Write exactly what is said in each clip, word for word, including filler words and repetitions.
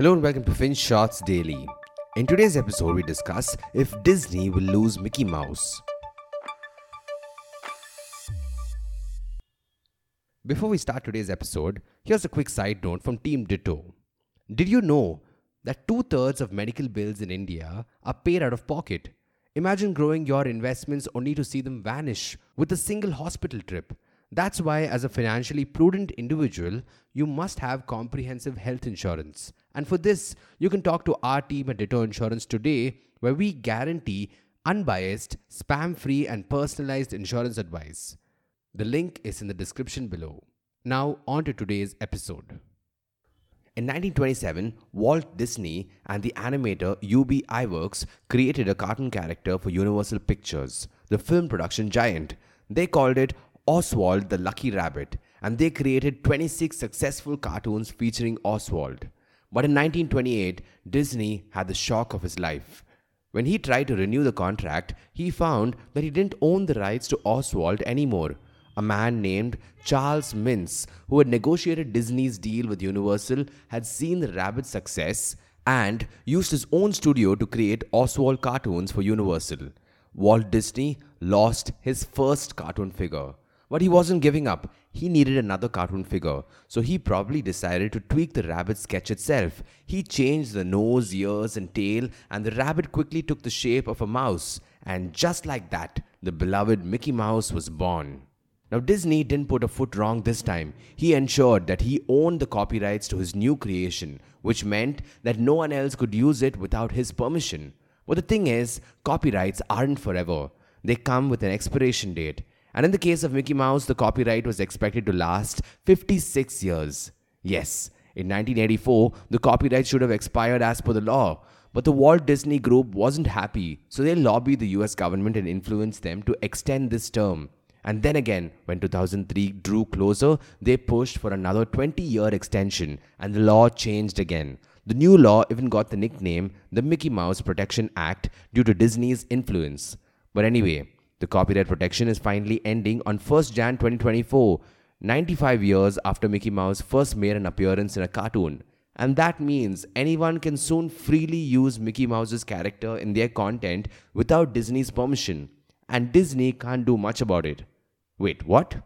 Hello and welcome to Finshots Daily. In today's episode, we discuss if Disney will lose Mickey Mouse. Before we start today's episode, here's a quick side note from Team Ditto. Did you know that two-thirds of medical bills in India are paid out of pocket? Imagine growing your investments only to see them vanish with a single hospital trip. That's why, as a financially prudent individual, you must have comprehensive health insurance. And for this, you can talk to our team at Ditto Insurance today, where we guarantee unbiased, spam-free and personalized insurance advice. The link is in the description below. Now, on to today's episode. In nineteen twenty-seven, Walt Disney and the animator Ub Iwerks created a cartoon character for Universal Pictures, the film production giant. They called it Oswald the Lucky Rabbit, and they created twenty-six successful cartoons featuring Oswald. But in nineteen twenty-eight, Disney had the shock of his life. When he tried to renew the contract, he found that he didn't own the rights to Oswald anymore. A man named Charles Mintz, who had negotiated Disney's deal with Universal, had seen the rabbit's success and used his own studio to create Oswald cartoons for Universal. Walt Disney lost his first cartoon figure. But he wasn't giving up. He needed another cartoon figure. So he probably decided to tweak the rabbit sketch itself. He changed the nose, ears and tail, and the rabbit quickly took the shape of a mouse. And just like that, the beloved Mickey Mouse was born. Now Disney didn't put a foot wrong this time. He ensured that he owned the copyrights to his new creation, which meant that no one else could use it without his permission. But the thing is, copyrights aren't forever. They come with an expiration date. And in the case of Mickey Mouse, the copyright was expected to last fifty-six years. Yes, in nineteen eighty-four, the copyright should have expired as per the law. But the Walt Disney Group wasn't happy, so they lobbied the U S government and influenced them to extend this term. And then again, when two thousand three drew closer, they pushed for another twenty-year extension, and the law changed again. The new law even got the nickname, the Mickey Mouse Protection Act, due to Disney's influence. But anyway, the copyright protection is finally ending on first of January twenty twenty-four, ninety-five years after Mickey Mouse first made an appearance in a cartoon. And that means anyone can soon freely use Mickey Mouse's character in their content without Disney's permission. And Disney can't do much about it. Wait, what?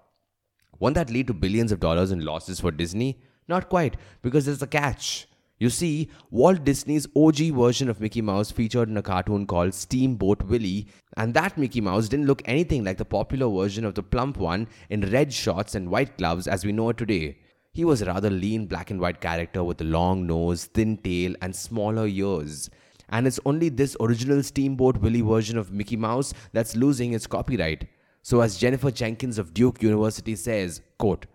Won't that lead to billions of dollars in losses for Disney? Not quite, because there's a catch. You see, Walt Disney's O G version of Mickey Mouse featured in a cartoon called Steamboat Willie, and that Mickey Mouse didn't look anything like the popular version of the plump one in red shorts and white gloves as we know it today. He was a rather lean black and white character with a long nose, thin tail, and smaller ears. And it's only this original Steamboat Willie version of Mickey Mouse that's losing its copyright. So as Jennifer Jenkins of Duke University says, quote,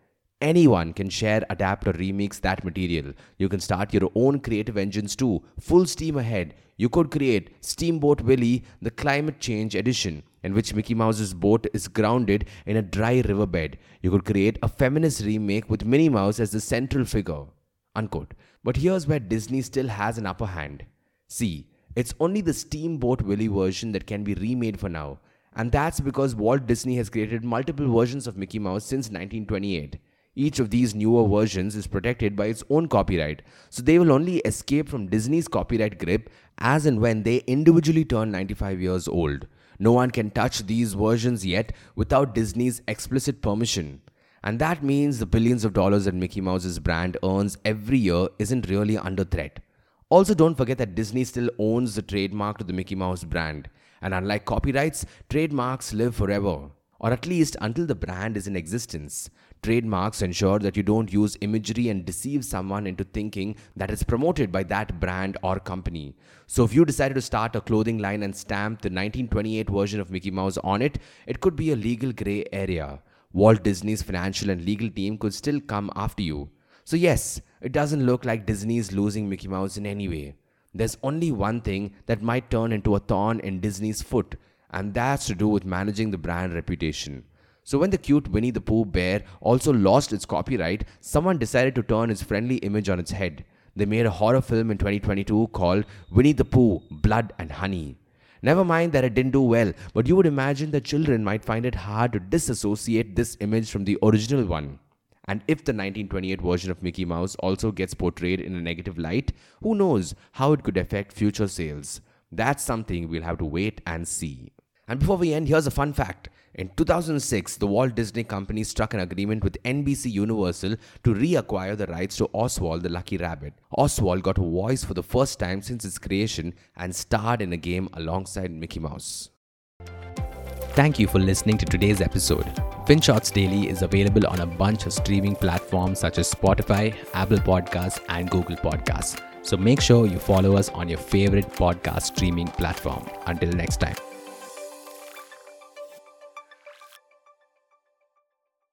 "Anyone can share, adapt or remix that material. You can start your own creative engines too. Full steam ahead. You could create Steamboat Willie, the climate change edition, in which Mickey Mouse's boat is grounded in a dry riverbed. You could create a feminist remake with Minnie Mouse as the central figure." Unquote. But here's where Disney still has an upper hand. See, it's only the Steamboat Willie version that can be remade for now. And that's because Walt Disney has created multiple versions of Mickey Mouse since nineteen twenty-eight. Each of these newer versions is protected by its own copyright, so they will only escape from Disney's copyright grip as and when they individually turn ninety-five years old. No one can touch these versions yet without Disney's explicit permission. And that means the billions of dollars that Mickey Mouse's brand earns every year isn't really under threat. Also, don't forget that Disney still owns the trademark to the Mickey Mouse brand. And unlike copyrights, trademarks live forever, or at least until the brand is in existence. Trademarks ensure that you don't use imagery and deceive someone into thinking that it's promoted by that brand or company. So if you decided to start a clothing line and stamp the nineteen twenty-eight version of Mickey Mouse on it, it could be a legal grey area. Walt Disney's financial and legal team could still come after you. So yes, it doesn't look like Disney's losing Mickey Mouse in any way. There's only one thing that might turn into a thorn in Disney's foot, and that's to do with managing the brand reputation. So when the cute Winnie the Pooh bear also lost its copyright, someone decided to turn its friendly image on its head. They made a horror film in twenty twenty-two called Winnie the Pooh, Blood and Honey. Never mind that it didn't do well, but you would imagine that children might find it hard to disassociate this image from the original one. And if the nineteen twenty-eight version of Mickey Mouse also gets portrayed in a negative light, who knows how it could affect future sales. That's something we'll have to wait and see. And before we end, here's a fun fact. In two thousand six, the Walt Disney Company struck an agreement with N B C Universal to reacquire the rights to Oswald the Lucky Rabbit. Oswald got a voice for the first time since its creation and starred in a game alongside Mickey Mouse. Thank you for listening to today's episode. Finshots Daily is available on a bunch of streaming platforms such as Spotify, Apple Podcasts, and Google Podcasts. So make sure you follow us on your favorite podcast streaming platform. Until next time.